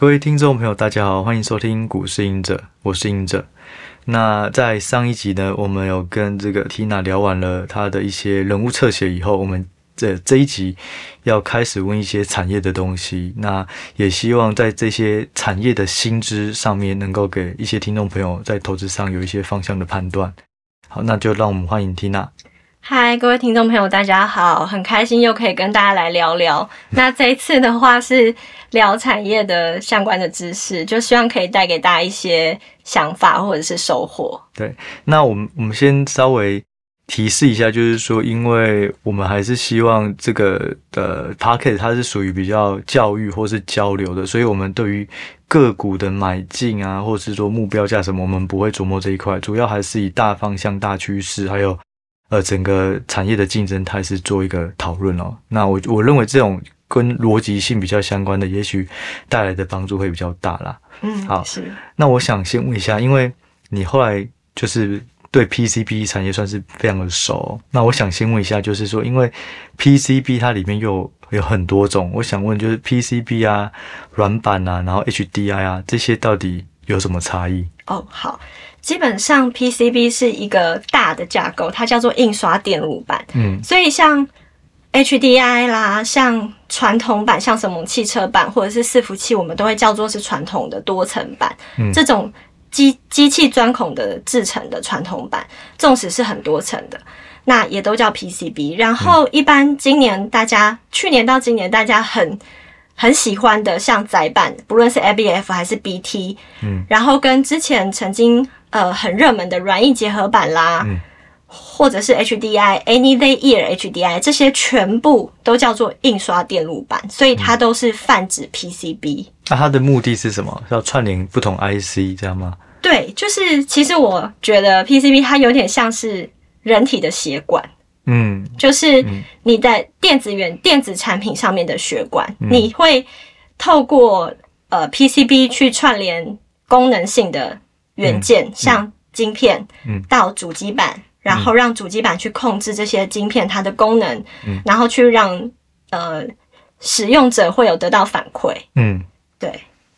各位听众朋友大家好，欢迎收听股市赢者，我是赢者。那在上一集呢，我们有跟这个 Tina 聊完了她的一些人物侧写以后，我们这一集要开始问一些产业的东西，那也希望在这些产业的新知上面能够给一些听众朋友在投资上有一些方向的判断。好，那就让我们欢迎 Tina。嗨，各位听众朋友大家好，很开心又可以跟大家来聊聊。那这一次的话是聊产业的相关的知识，就希望可以带给大家一些想法或者是收获。对，那我们先稍微提示一下，就是说因为我们还是希望这个Podcast 它是属于比较教育或是交流的，所以我们对于个股的买进啊或是说目标价什么，我们不会琢磨这一块，主要还是以大方向、大趋势还有整个产业的竞争态势做一个讨论哦。那我认为这种跟逻辑性比较相关的，也许带来的帮助会比较大啦。嗯，好，是。那我想先问一下，因为你后来就是对 PCB 产业算是非常的熟哦，那我想先问一下，就是说，因为 PCB 它里面有很多种，我想问就是 PCB 啊、软板啊，然后 HDI 啊，这些到底有什么差异？哦，好。基本上 PCB 是一个大的架构，它叫做印刷电路板。嗯，所以像 HDI 啦，像传统板，像什么汽车板或者是伺服器，我们都会叫做是传统的多层板。嗯，这种机器钻孔的制成的传统板，纵使是很多层的，那也都叫 PCB。然后一般去年到今年大家很喜欢的，像载板，不论是 ABF 还是 BT， 嗯，然后跟之前曾经很热门的软硬结合板啦，嗯，或者是 HDI Any Day Year HDI， 这些全部都叫做印刷电路板，所以它都是泛指 PCB。那它的目的是什么？要串联不同 IC 这样吗？对，就是其实我觉得 PCB 它有点像是人体的血管。嗯，就是你在电子产品上面的血管，你会透过PCB 去串联功能性的元件，像晶片，到主机板，然后让主机板去控制这些晶片它的功能，然后去让使用者会有得到反馈。嗯，对。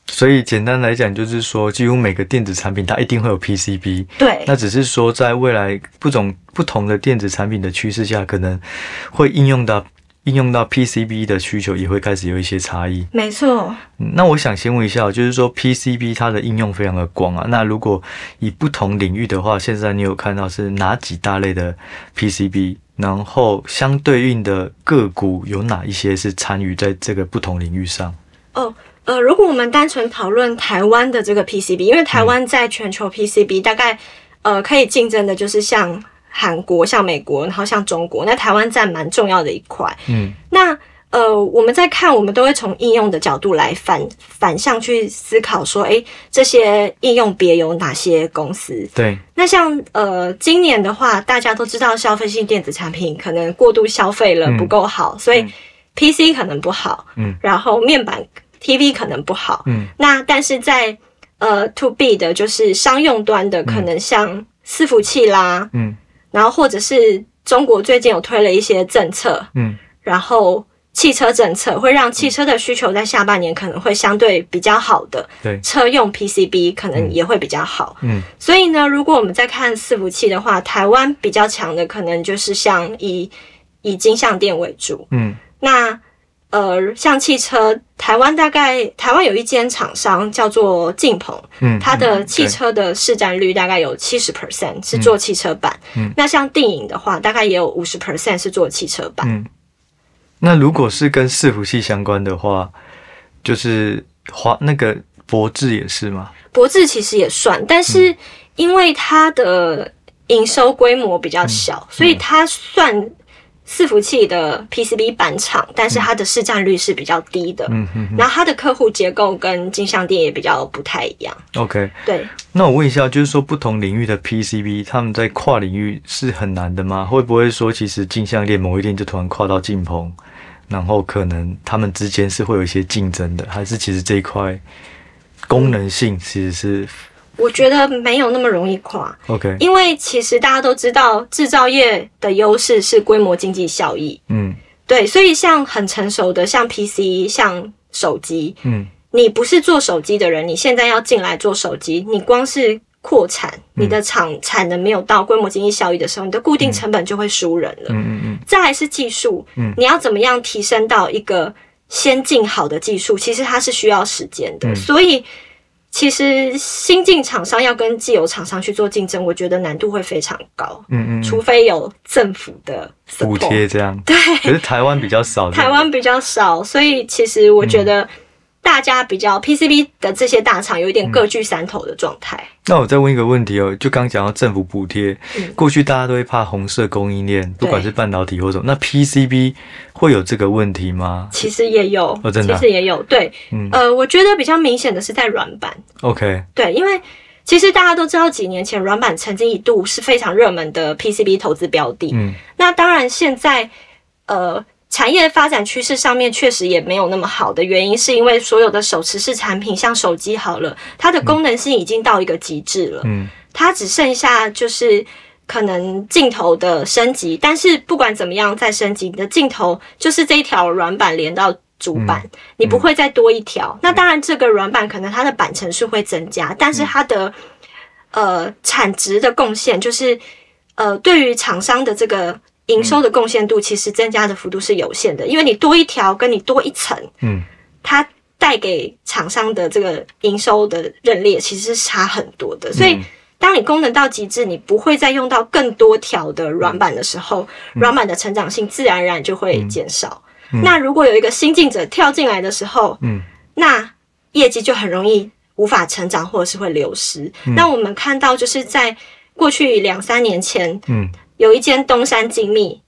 所以简单来讲就是说，几乎每个电子产品它一定会有 PCB。对。那只是说在未来不同的电子产品的趋势下，可能会应用到 PCB 的需求也会开始有一些差异。没错。那我想先问一下，就是说 PCB 它的应用非常的广啊，那如果以不同领域的话，现在你有看到是哪几大类的 PCB？ 然后相对应的个股有哪一些是参与在这个不同领域上？哦。如果我们单纯讨论台湾的这个 PCB， 因为台湾在全球 PCB 大概可以竞争的就是像韩国、像美国，然后像中国，那台湾占蛮重要的一块。嗯，那我们在看，我们都会从应用的角度来反向去思考说，诶，这些应用别有哪些公司？对。那像今年的话，大家都知道消费性电子产品可能过度消费了，不够好，所以 PC 可能不好。嗯，然后面板。TV 可能不好，那但是在to B 的，就是商用端的，可能像伺服器啦，然后或者是中国最近有推了一些政策，然后汽车政策会让汽车的需求在下半年可能会相对比较好的，对，车用 PCB 可能也会比较好，所以呢，如果我们在看伺服器的话，台湾比较强的可能就是像以金像电为主，那。像汽车，台湾有一间厂商叫做进鹏，它的汽车的市占率大概有 70% 是做汽车板，那像电影的话，大概也有 50% 是做汽车板。那如果是跟伺服器相关的话，就是那个博智也是吗？博智其实也算，但是因为它的营收规模比较小，所以它算。伺服器的 PCB 板厂，但是它的市占率是比较低的，然后它的客户结构跟金像电也比较不太一样。OK， 对。那我问一下，就是说不同领域的 PCB， 他们在跨领域是很难的吗？会不会说，其实金像电某一天就突然跨到进鹏，然后可能他们之间是会有一些竞争的，还是其实这一块功能性其实是？我觉得没有那么容易垮 ，OK， 因为其实大家都知道，制造业的优势是规模经济效益，对，所以像很成熟的，像 PC、像手机，你不是做手机的人，你现在要进来做手机，你光是扩产，你的产能没有到规模经济效益的时候，你的固定成本就会输人了。再来是技术，你要怎么样提升到一个先进好的技术，其实它是需要时间的。所以其实新进厂商要跟既有厂商去做竞争，我觉得难度会非常高。除非有政府的补贴这样。对，可是台湾比较少。台湾比较少，所以其实我觉得大家比较 PCB 的这些大厂有一点各据三头的状态。那我再问一个问题哦，就刚讲到政府补贴，过去大家都会怕红色供应链，不管是半导体或什么，那 PCB 会有这个问题吗？其实也有，哦，真的啊？其实也有，对，我觉得比较明显的是在软板。OK， 对，因为其实大家都知道，几年前软板曾经一度是非常热门的 PCB 投资标的。那当然现在产业发展趋势上面确实也没有那么好的原因，是因为所有的手持式产品，像手机好了，它的功能性已经到一个极致了。它只剩下就是可能镜头的升级，但是不管怎么样再升级，你的镜头就是这一条软板连到主板，你不会再多一条。那当然这个软板可能它的板层数会增加，但是它的产值的贡献，就是对于厂商的这个营收的贡献度，其实增加的幅度是有限的，因为你多一条跟你多一层，它带给厂商的这个营收的认列其实是差很多的。所以当你功能到极致，你不会再用到更多条的软板的时候，软板的成长性自然而然就会减少。那如果有一个新进者跳进来的时候，那业绩就很容易无法成长，或者是会流失。那我们看到就是在过去2-3年前，有一间东山精密，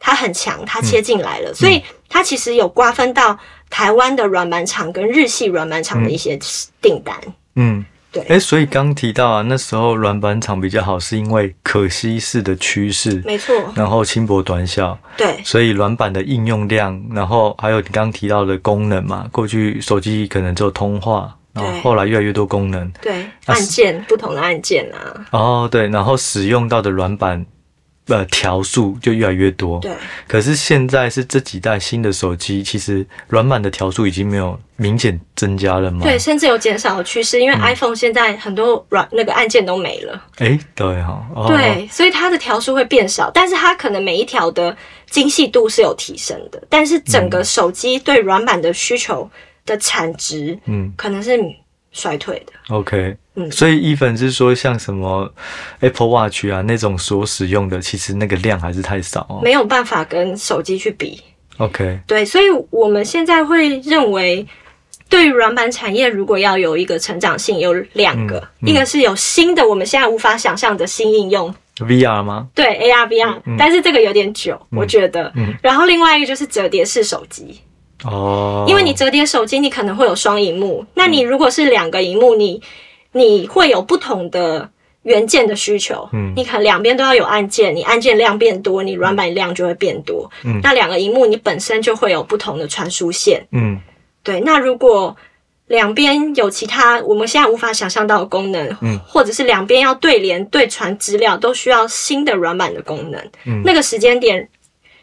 它很强，它切进来了，所以它其实有瓜分到台湾的软板厂跟日系软板厂的一些订单。对。所以刚提到啊，那时候软板厂比较好，是因为可稀释的趋势，没错，然后轻薄短小，对，所以软板的应用量，然后还有你刚提到的功能嘛，过去手机可能只有通话。然后后来越来越多功能，对，按键，不同的按键啊。哦，对，然后使用到的软板条数就越来越多，对。可是现在是这几代新的手机，其实软板的条数已经没有明显增加了吗？对，甚至有减少的趋势，因为 iPhone 现在很多那个按键都没了。对哈，对，所以它的条数会变少，但是它可能每一条的精细度是有提升的，但是整个手机对软板的需求的产值，可能是衰退的。OK。所以even是说像什么 Apple Watch 啊那种所使用的，其实那个量还是太少，没有办法跟手机去比。OK， 对，所以我们现在会认为，对于软板产业，如果要有一个成长性，有两个，一个是有新的我们现在无法想象的新应用 ，VR 吗？对 ，AR VR，但是这个有点久，我觉得。然后另外一个就是折叠式手机。因为你折叠手机，你可能会有双萤幕，那你如果是两个萤幕，你会有不同的元件的需求，你可能两边都要有按键，你按键量变多，你软板量就会变多，那两个萤幕你本身就会有不同的传输线，对，那如果两边有其他我们现在无法想象到的功能，或者是两边要对联对传资料，都需要新的软板的功能，那个时间点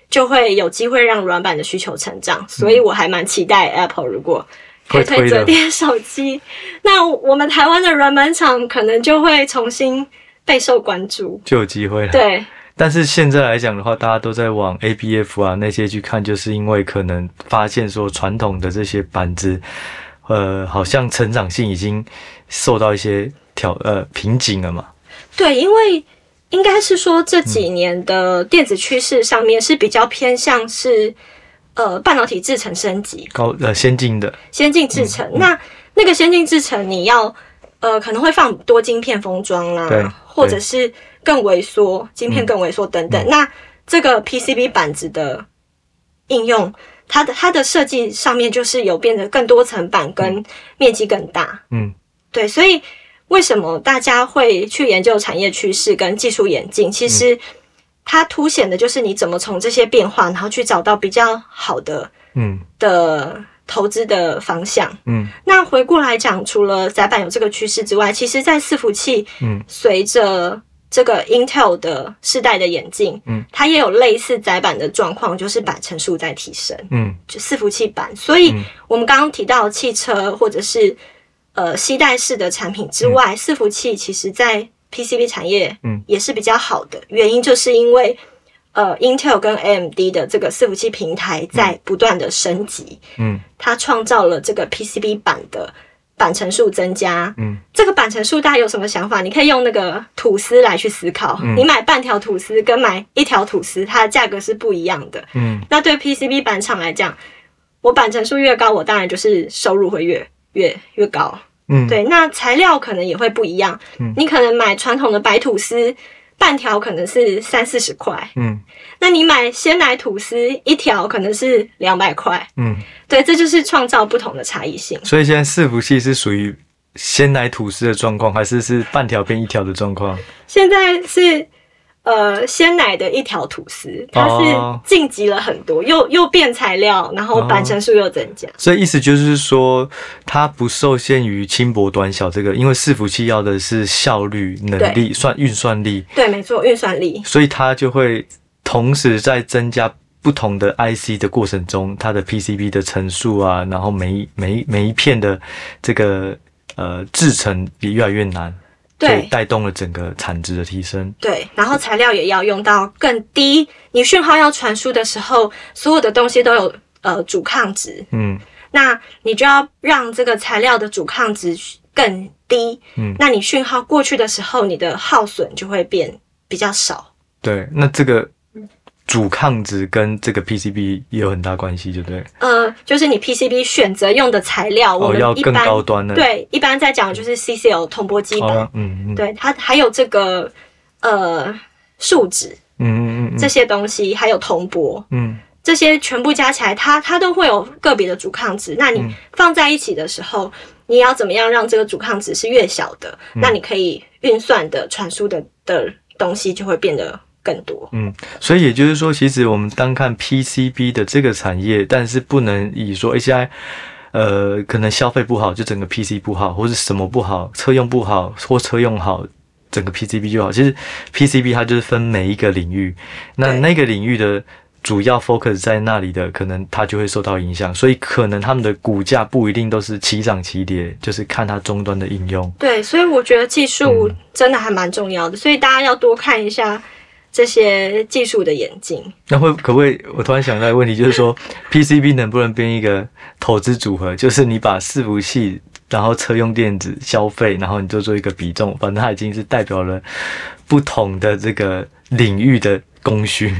就会有机会让软板的需求成长，所以我还蛮期待 Apple 如果可以推折叠手机，那我们台湾的软板厂可能就会重新备受关注，就有机会了。对，但是现在来讲的话，大家都在往 ABF 啊那些去看，就是因为可能发现说传统的这些板子，好像成长性已经受到一些瓶颈了嘛。对，因为应该是说这几年的电子趋势上面是比较偏向是半导体制程升级，先进制程，那个先进制程你要可能会放多晶片封装啦，或者是更萎缩，晶片更萎缩等等。那这个 PCB 板子的应用，它的设计上面就是有变得更多层板跟面积更大，对，所以。为什么大家会去研究产业趋势跟技术演进？其实它凸显的就是你怎么从这些变化，然后去找到比较好的投资的方向。那回过来讲，除了载板有这个趋势之外，其实在伺服器随着这个 Intel 的世代的眼镜，它也有类似载板的状况，就是板层数在提升，就伺服器板。所以我们刚刚提到汽车或者是携带式的产品之外，伺服器其实在 PCB 产业也是比较好的，原因就是因为Intel 跟 AMD 的这个伺服器平台在不断的升级，它创造了这个 PCB 板的板层数增加，这个板层数大家有什么想法？你可以用那个吐司来去思考，你买半条吐司跟买一条吐司，它的价格是不一样的，那对 PCB 板厂来讲，我板层数越高，我当然就是收入会越高，对，那材料可能也会不一样，你可能买传统的白吐司半条可能是30-40块，那你买鲜奶吐司一条可能是200块，对，这就是创造不同的差异性。所以现在伺服器是属于鲜奶吐司的状况，还是半条变一条的状况？现在是鲜奶的一条吐司，它是晋级了很多，又变材料，然后板层数又增加。所以意思就是说，它不受限于轻薄短小这个，因为伺服器要的是效率、能力、运算力。对，没错，运算力。所以它就会同时在增加不同的 IC 的过程中，它的 PCB 的层数啊，然后每一片的这个制程也越来越难，对，带动了整个产值的提升。对，然后材料也要用到更低，你讯号要传输的时候，所有的东西都有阻抗值，那你就要让这个材料的阻抗值更低，那你讯号过去的时候，你的耗损就会变比较少。对，那这个阻抗值跟这个 PCB 也有很大关系，对不对？就是你 PCB 选择用的材料，我们一般要更高端的。对，一般在讲就是 CCL 铜箔基板，对，它还有这个树脂，这些东西，还有铜箔，这些全部加起来，它都会有个别的阻抗值。那你放在一起的时候，你要怎么样让这个阻抗值是越小的？那你可以运算的传输的东西就会变得更多，所以也就是说，其实我们单看 PCB 的这个产业，但是不能以说现在可能消费不好，就整个 PC 不好，或是什么不好，车用不好或车用好，整个 PCB 就好。其实 PCB 它就是分每一个领域，那个领域的主要 focus 在那里的，可能它就会受到影响，所以可能他们的股价不一定都是齐涨齐跌，就是看它终端的应用。对，所以我觉得技术真的还蛮重要的，所以大家要多看一下这些技术的演进。那可不可以？我突然想到一个问题，就是说 ，PCB 能不能变一个投资组合？就是你把伺服器，然后车用电子、消费，然后你就做一个比重，反正它已经是代表了不同的这个领域的供需。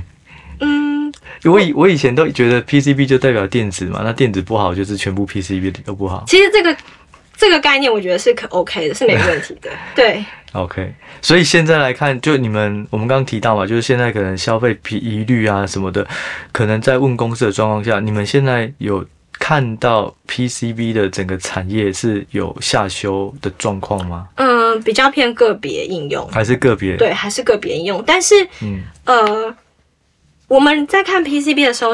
我以前都觉得 PCB 就代表电子嘛，那电子不好就是全部 PCB 都不好。其实这个概念，我觉得是OK 的，是没问题的，对。OK， 所以现在来看，就我们刚刚提到嘛，就是现在可能消费疑虑啊什么的，可能在问公司的状况下，你们现在有看到 PCB 的整个产业是有下修的状况吗？比较偏个别应用，还是个别？对，还是个别应用。但是，我们在看 PCB 的时候，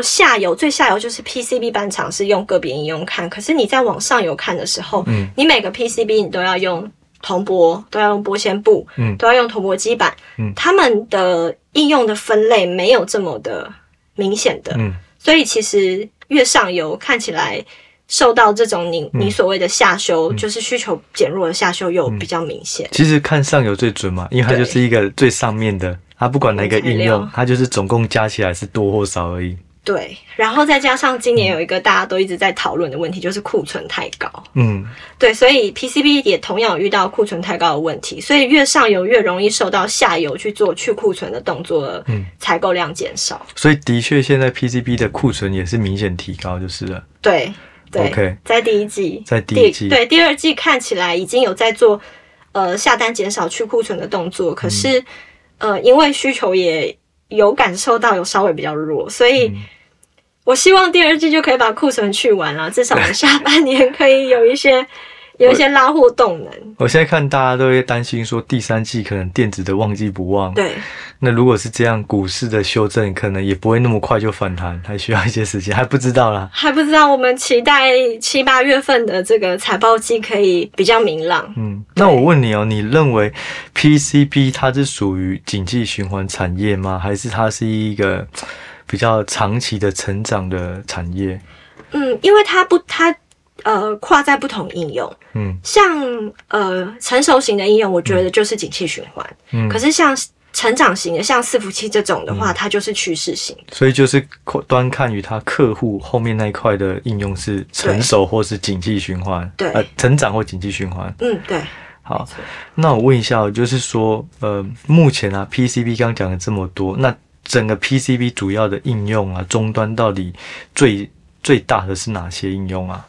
最下游就是 PCB 板厂是用个别应用看，可是你在往上游看的时候，你每个 PCB 你都要用铜箔，都要用玻纤布，都要用铜箔基板，他们的应用的分类没有这么的明显的，所以其实越上游看起来受到这种你所谓的下修，就是需求减弱的下修又比较明显。其实看上游最准嘛，因为它就是一个最上面的，它不管哪个应用，它就是总共加起来是多或少而已。对，然后再加上今年有一个大家都一直在讨论的问题，就是库存太高。对，所以 PCB 也同样有遇到库存太高的问题，所以越上游越容易受到下游去做去库存的动作，采购量减少。所以的确，现在 PCB 的库存也是明显提高，就是了。对对， okay， 在第一季，对，第二季看起来已经有在做下单减少去库存的动作，可是因为需求也有感受到有稍微比较弱，所以我希望第二季就可以把库存去完啦，至少我们下半年可以有一些有一些拉互动能。我现在看大家都会担心说第三季可能电子的旺季不旺，对，那如果是这样，股市的修正可能也不会那么快就反弹，还需要一些时间，还不知道啦，还不知道。我们期待7、8月份的这个财报季可以比较明朗。嗯，那我问你哦，你认为 PCB 它是属于景气循环产业吗？还是它是一个比较长期的成长的产业？嗯，因为它跨在不同应用，嗯，像成熟型的应用，我觉得就是景气循环，嗯，可是像成长型的，像伺服器这种的话，它就是趋势型，所以就是端看于它客户后面那一块的应用是成熟或是景气循环，对，成长或景气循环，嗯，对。好，那我问一下，就是说，目前啊 ，PCB 刚讲了这么多，那整个 PCB 主要的应用啊，终端到底最大的是哪些应用啊？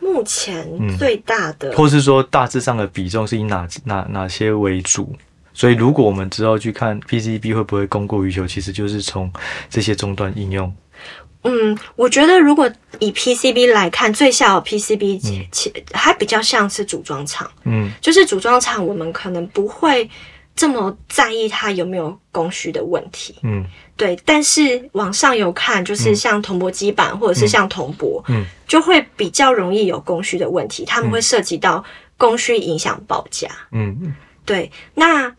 目前最大的，或是说大致上的比重是以哪些为主？所以如果我们之后去看 PCB 会不会供过于求，其实就是从这些终端应用。嗯，我觉得如果以 PCB 来看，最小的 PCB 它比较像是组装厂，嗯，就是组装厂我们可能不会这么在意它有没有供需的问题，嗯，对。但是往上有看，就是像铜箔基板或者是像铜箔，嗯，就会比较容易有供需的问题，他们会涉及到供需影响报价，嗯，对。那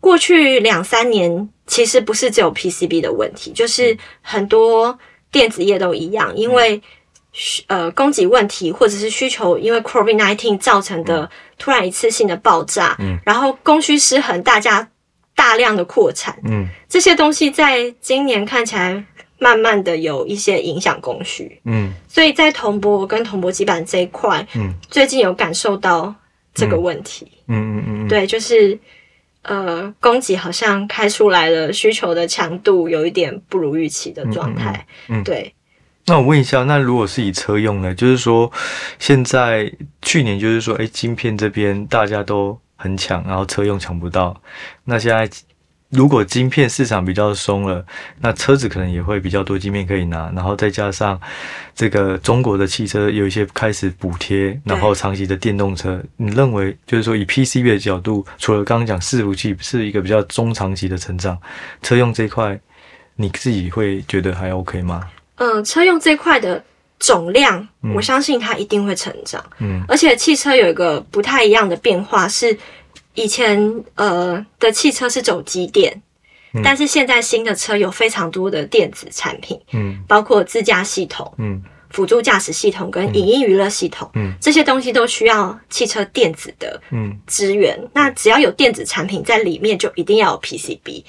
过去2、3年其实不是只有 PCB 的问题，就是很多电子业都一样，因为供给问题或者是需求，因为 COVID-19 造成的突然一次性的爆炸，嗯，然后供需失衡，大家大量的扩产，嗯，这些东西在今年看起来慢慢的有一些影响供需，嗯，所以在铜箔跟铜箔基板这一块，嗯，最近有感受到这个问题，嗯嗯 嗯，对，就是供给好像开出来了，需求的强度有一点不如预期的状态，嗯嗯嗯，对。那我问一下，那如果是以车用呢？就是说，现在去年就是说，晶片这边大家都很抢，然后车用抢不到。那现在如果晶片市场比较松了，那车子可能也会比较多晶片可以拿，然后再加上这个中国的汽车有一些开始补贴，然后长期的电动车，你认为就是说以 PCB 的角度，除了刚刚讲伺服器是一个比较中长期的成长，车用这一块你自己会觉得还 OK 吗？车用这块的总量，我相信它一定会成长。嗯，而且汽车有一个不太一样的变化是，以前的汽车是走机电，但是现在新的车有非常多的电子产品，嗯，包括自驾系统，嗯，辅助驾驶系统跟影音娱乐系统，嗯，这些东西都需要汽车电子的资源。那只要有电子产品在里面，就一定要有 PCB。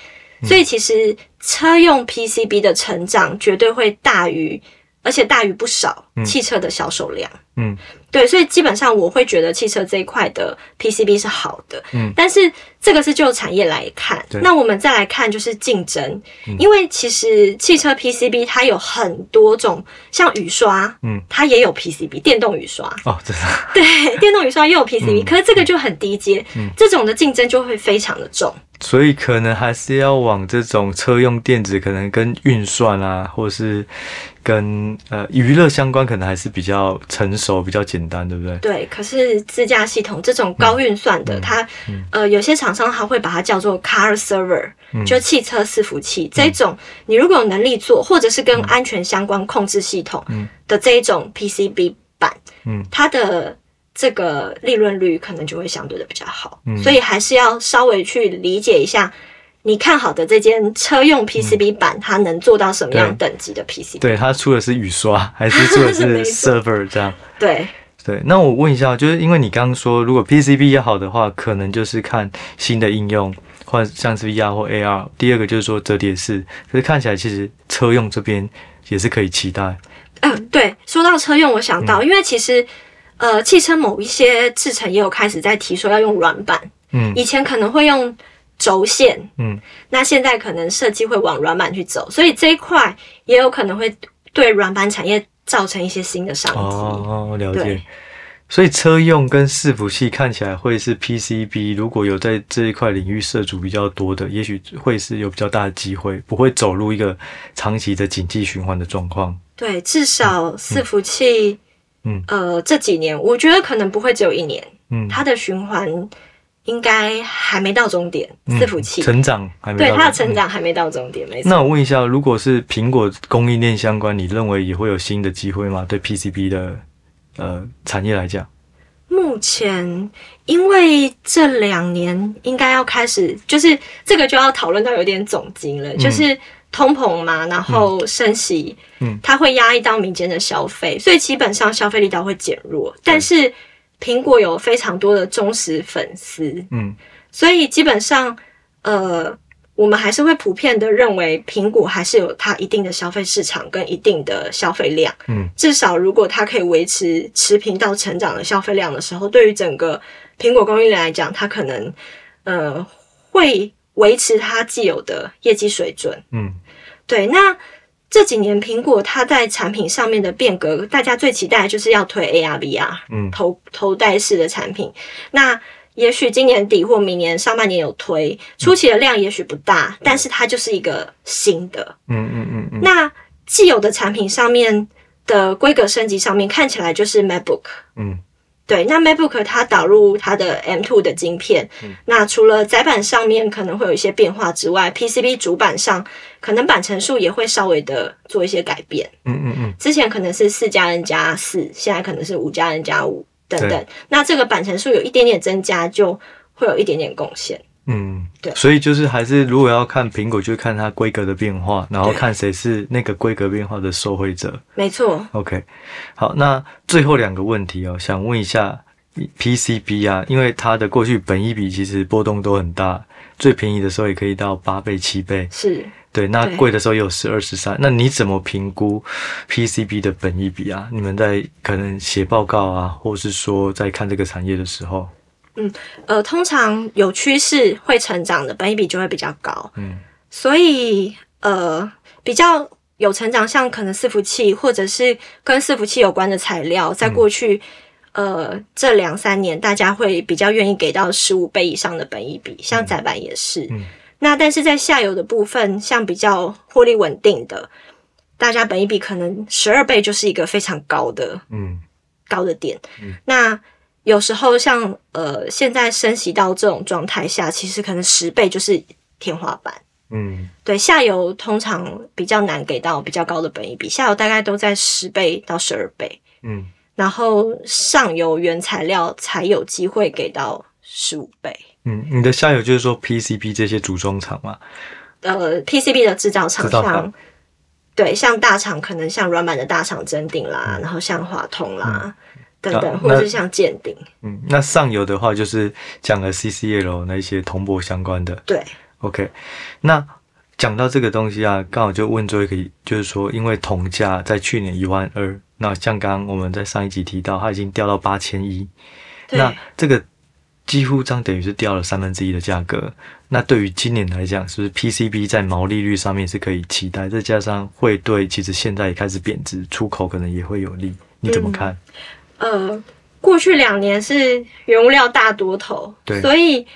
所以其实车用 PCB 的成长绝对会大于，而且大于不少汽车的销售量。嗯，对，所以基本上我会觉得汽车这一块的 PCB 是好的。嗯，但是这个是就产业来看，那我们再来看就是竞争，因为其实汽车 PCB 它有很多种，像雨刷，嗯，它也有 PCB， 电动雨刷。哦，真的。对，电动雨刷也有 PCB， 可是这个就很低阶，这种的竞争就会非常的重。所以可能还是要往这种车用电子，可能跟运算啊，或是跟娱乐相关，可能还是比较成熟、比较简单，对不对？对。可是自驾系统这种高运算的，它有些厂商还会把它叫做 car server，就汽车伺服器这种。你如果有能力做，或者是跟安全相关控制系统的这一种 PCB 板，它的这个利润率可能就会相对的比较好，所以还是要稍微去理解一下你看好的这间车用 PCB 板，它能做到什么样等级的 PCB。 对，它出的是雨刷还是出的是 server 这样对对，那我问一下，就是因为你刚刚说如果 PCB 要好的话，可能就是看新的应用，或像是 VR 或 AR， 第二个就是说折叠式，可是看起来其实车用这边也是可以期待。对，说到车用我想到，因为其实汽车某一些制程也有开始在提说要用软板，以前可能会用轴线，那现在可能设计会往软板去走，所以这一块也有可能会对软板产业造成一些新的商机。哦，了解。所以车用跟伺服器看起来会是 PCB， 如果有在这一块领域涉足比较多的，也许会是有比较大的机会，不会走入一个长期的景气循环的状况。对，至少伺服器这几年我觉得可能不会只有一年，它的循环应该还没到终点，伺服器成长还没到，对，它的成长还没到终点，没错。那我问一下，如果是苹果供应链相关，你认为也会有新的机会吗？对 PCB 的产业来讲，目前因为这2年应该要开始，就是这个就要讨论到有点总经了，就是通膨嘛，然后升息，它会压抑到民间的消费，所以基本上消费力道会减弱，但是苹果有非常多的忠实粉丝，所以基本上我们还是会普遍的认为苹果还是有它一定的消费市场跟一定的消费量，至少如果它可以维持持平到成长的消费量的时候，对于整个苹果供应链来讲，它可能会维持它既有的业绩水准，对。那这几年苹果它在产品上面的变革，大家最期待的就是要推 AR VR， 头戴式的产品。那也许今年底或明年上半年有推，初期的量也许不大，但是它就是一个新的。那既有的产品上面的规格升级上面，看起来就是 MacBook。对，那 MacBook 它导入它的 M2 的晶片，那除了载板上面可能会有一些变化之外， PCB 主板上可能板层数也会稍微的做一些改变。之前可能是 4+N+4， 现在可能是 5+N+5 等等。那这个板层数有一点点增加，就会有一点点贡献。对。所以就是还是如果要看苹果，就看它规格的变化，然后看谁是那个规格变化的受惠者。没错。OK， 好，那最后2个问题哦，想问一下 PCB 啊，因为它的过去本益比其实波动都很大，最便宜的时候也可以到8倍、7倍，是对，那贵的时候也有10、20、30。那你怎么评估 PCB 的本益比啊？你们在可能写报告啊，或是说在看这个产业的时候？通常有趋势会成长的本益比就会比较高，所以比较有成长，像可能伺服器或者是跟伺服器有关的材料，在过去这2-3年，大家会比较愿意给到15倍以上的本益比，像载板也是。那但是在下游的部分，像比较获利稳定的，大家本益比可能12倍就是一个非常高的点。那有时候像现在升息到这种状态下，其实可能10倍就是天花板。对，下游通常比较难给到比较高的本益比，下游大概都在10倍到12倍。然后上游原材料才有机会给到15倍。你的下游就是说 PCB 这些组装厂嘛？PCB 的制造厂，像对，像大厂，可能像软板的大厂臻鼎啦，然后像华通啦。等等，或是像鉴定。那上游的话就是讲了 CCL 那些铜箔相关的。对。OK， 那讲到这个东西啊，刚好就问最后一个，就是说，因为铜价在去年12000，那像刚刚我们在上一集提到，它已经掉到8100，那这个几乎这样等于是掉了1/3的价格。那对于今年来讲，是不是 PCB 在毛利率上面是可以期待？再加上汇兑，其实现在也开始贬值，出口可能也会有利，你怎么看？过去2年是原物料大多头，对，所以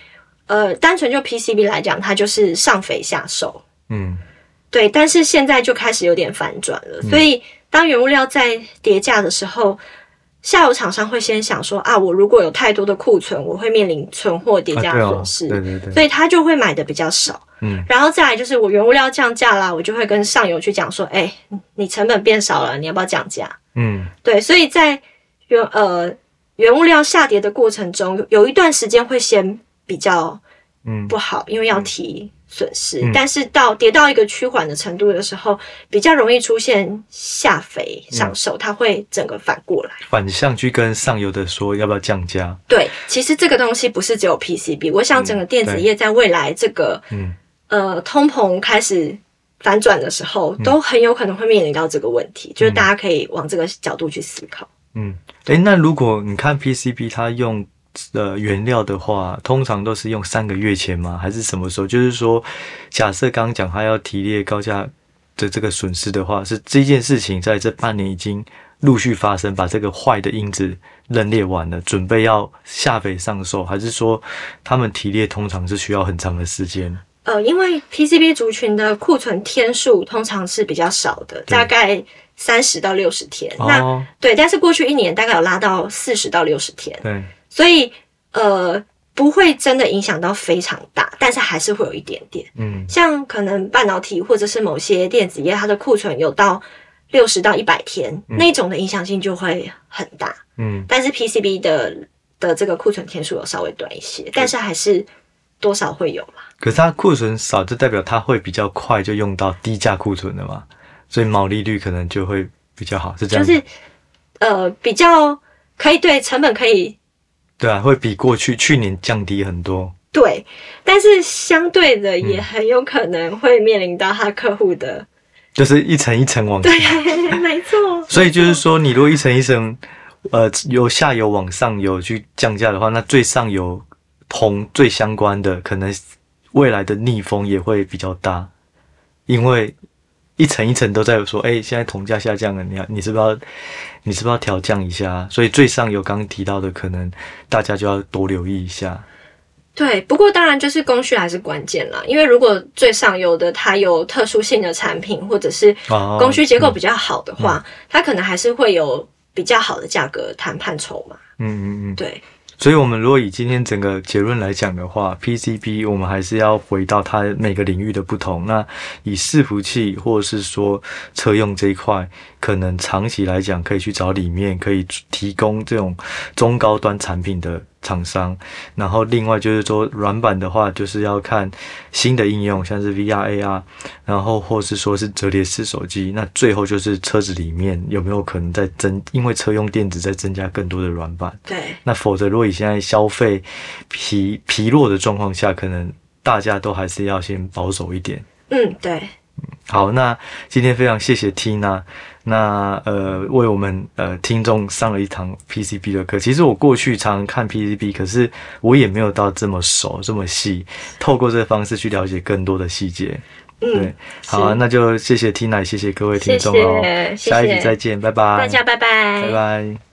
单纯就 PCB 来讲，它就是上肥下瘦，对。但是现在就开始有点反转了，所以当原物料在跌价的时候，下游厂商会先想说啊，我如果有太多的库存，我会面临存货跌价损失，对，所以他就会买的比较少。然后再来就是我原物料降价啦，我就会跟上游去讲说，你成本变少了，你要不要降价？对，所以在原物料下跌的过程中，有一段时间会先比较不好，因为要提损失，但是到跌到一个趋缓的程度的时候，比较容易出现下肥上瘦，它会整个反过来，反向去跟上游的说要不要降价。对，其实这个东西不是只有 PCB， 我想整个电子业在未来这个通膨开始反转的时候，都很有可能会面临到这个问题，就是大家可以往这个角度去思考。那如果你看 PCB 它用原料的话，通常都是用3个月前吗？还是什么时候？就是说，假设刚刚讲它要提列高价的这个损失的话，是这件事情在这半年已经陆续发生，把这个坏的因子认列完了，准备要下肥上瘦，还是说他们提列通常是需要很长的时间？因为 PCB 族群的库存天数通常是比较少的，大概30到60天。哦、那对，但是过去一年大概有拉到40到60天。对，所以不会真的影响到非常大，但是还是会有一点点。嗯，像可能半导体或者是某些电子业，它的库存有到60到100天，那种的影响性就会很大。嗯，但是 PCB 的这个库存天数有稍微短一些，但是还是多少会有啦。可是它库存少，就代表它会比较快就用到低价库存的嘛，所以毛利率可能就会比较好，是这样子。就是比较可以对成本可以。对啊，会比过去年降低很多。对，但是相对的也很有可能会面临到他客户的，就是一层一层往上。对，没错。所以就是说，你如果一层一层，由下游往上游去降价的话，那最上游同最相关的，可能未来的逆风也会比较大，因为一层一层都在说，现在铜价下降了，你是不是要调降一下？所以最上游刚刚提到的，可能大家就要多留意一下。对，不过当然就是供需还是关键啦，因为如果最上游的它有特殊性的产品，或者是供需结构比较好的话，它可能还是会有比较好的价格谈判筹码。对。所以我们如果以今天整个结论来讲的话 ,PCB 我们还是要回到它每个领域的不同。那以伺服器或是说车用这一块，可能长期来讲可以去找里面可以提供这种中高端产品的厂商。然后另外就是说软板的话，就是要看新的应用，像是 VR、AR， 然后或是说是折叠式手机。那最后就是车子里面有没有可能在因为车用电子在增加更多的软板。对。那否则如果以现在消费疲弱的状况下，可能大家都还是要先保守一点。对。好，那今天非常谢谢 Tina， 那为我们听众上了一堂 PCB 的课。其实我过去常看 PCB， 可是我也没有到这么熟这么细，透过这个方式去了解更多的细节。对，好啊，那就谢谢 Tina， 谢谢各位听众哦，下一集再见，拜拜，大家拜拜，拜拜。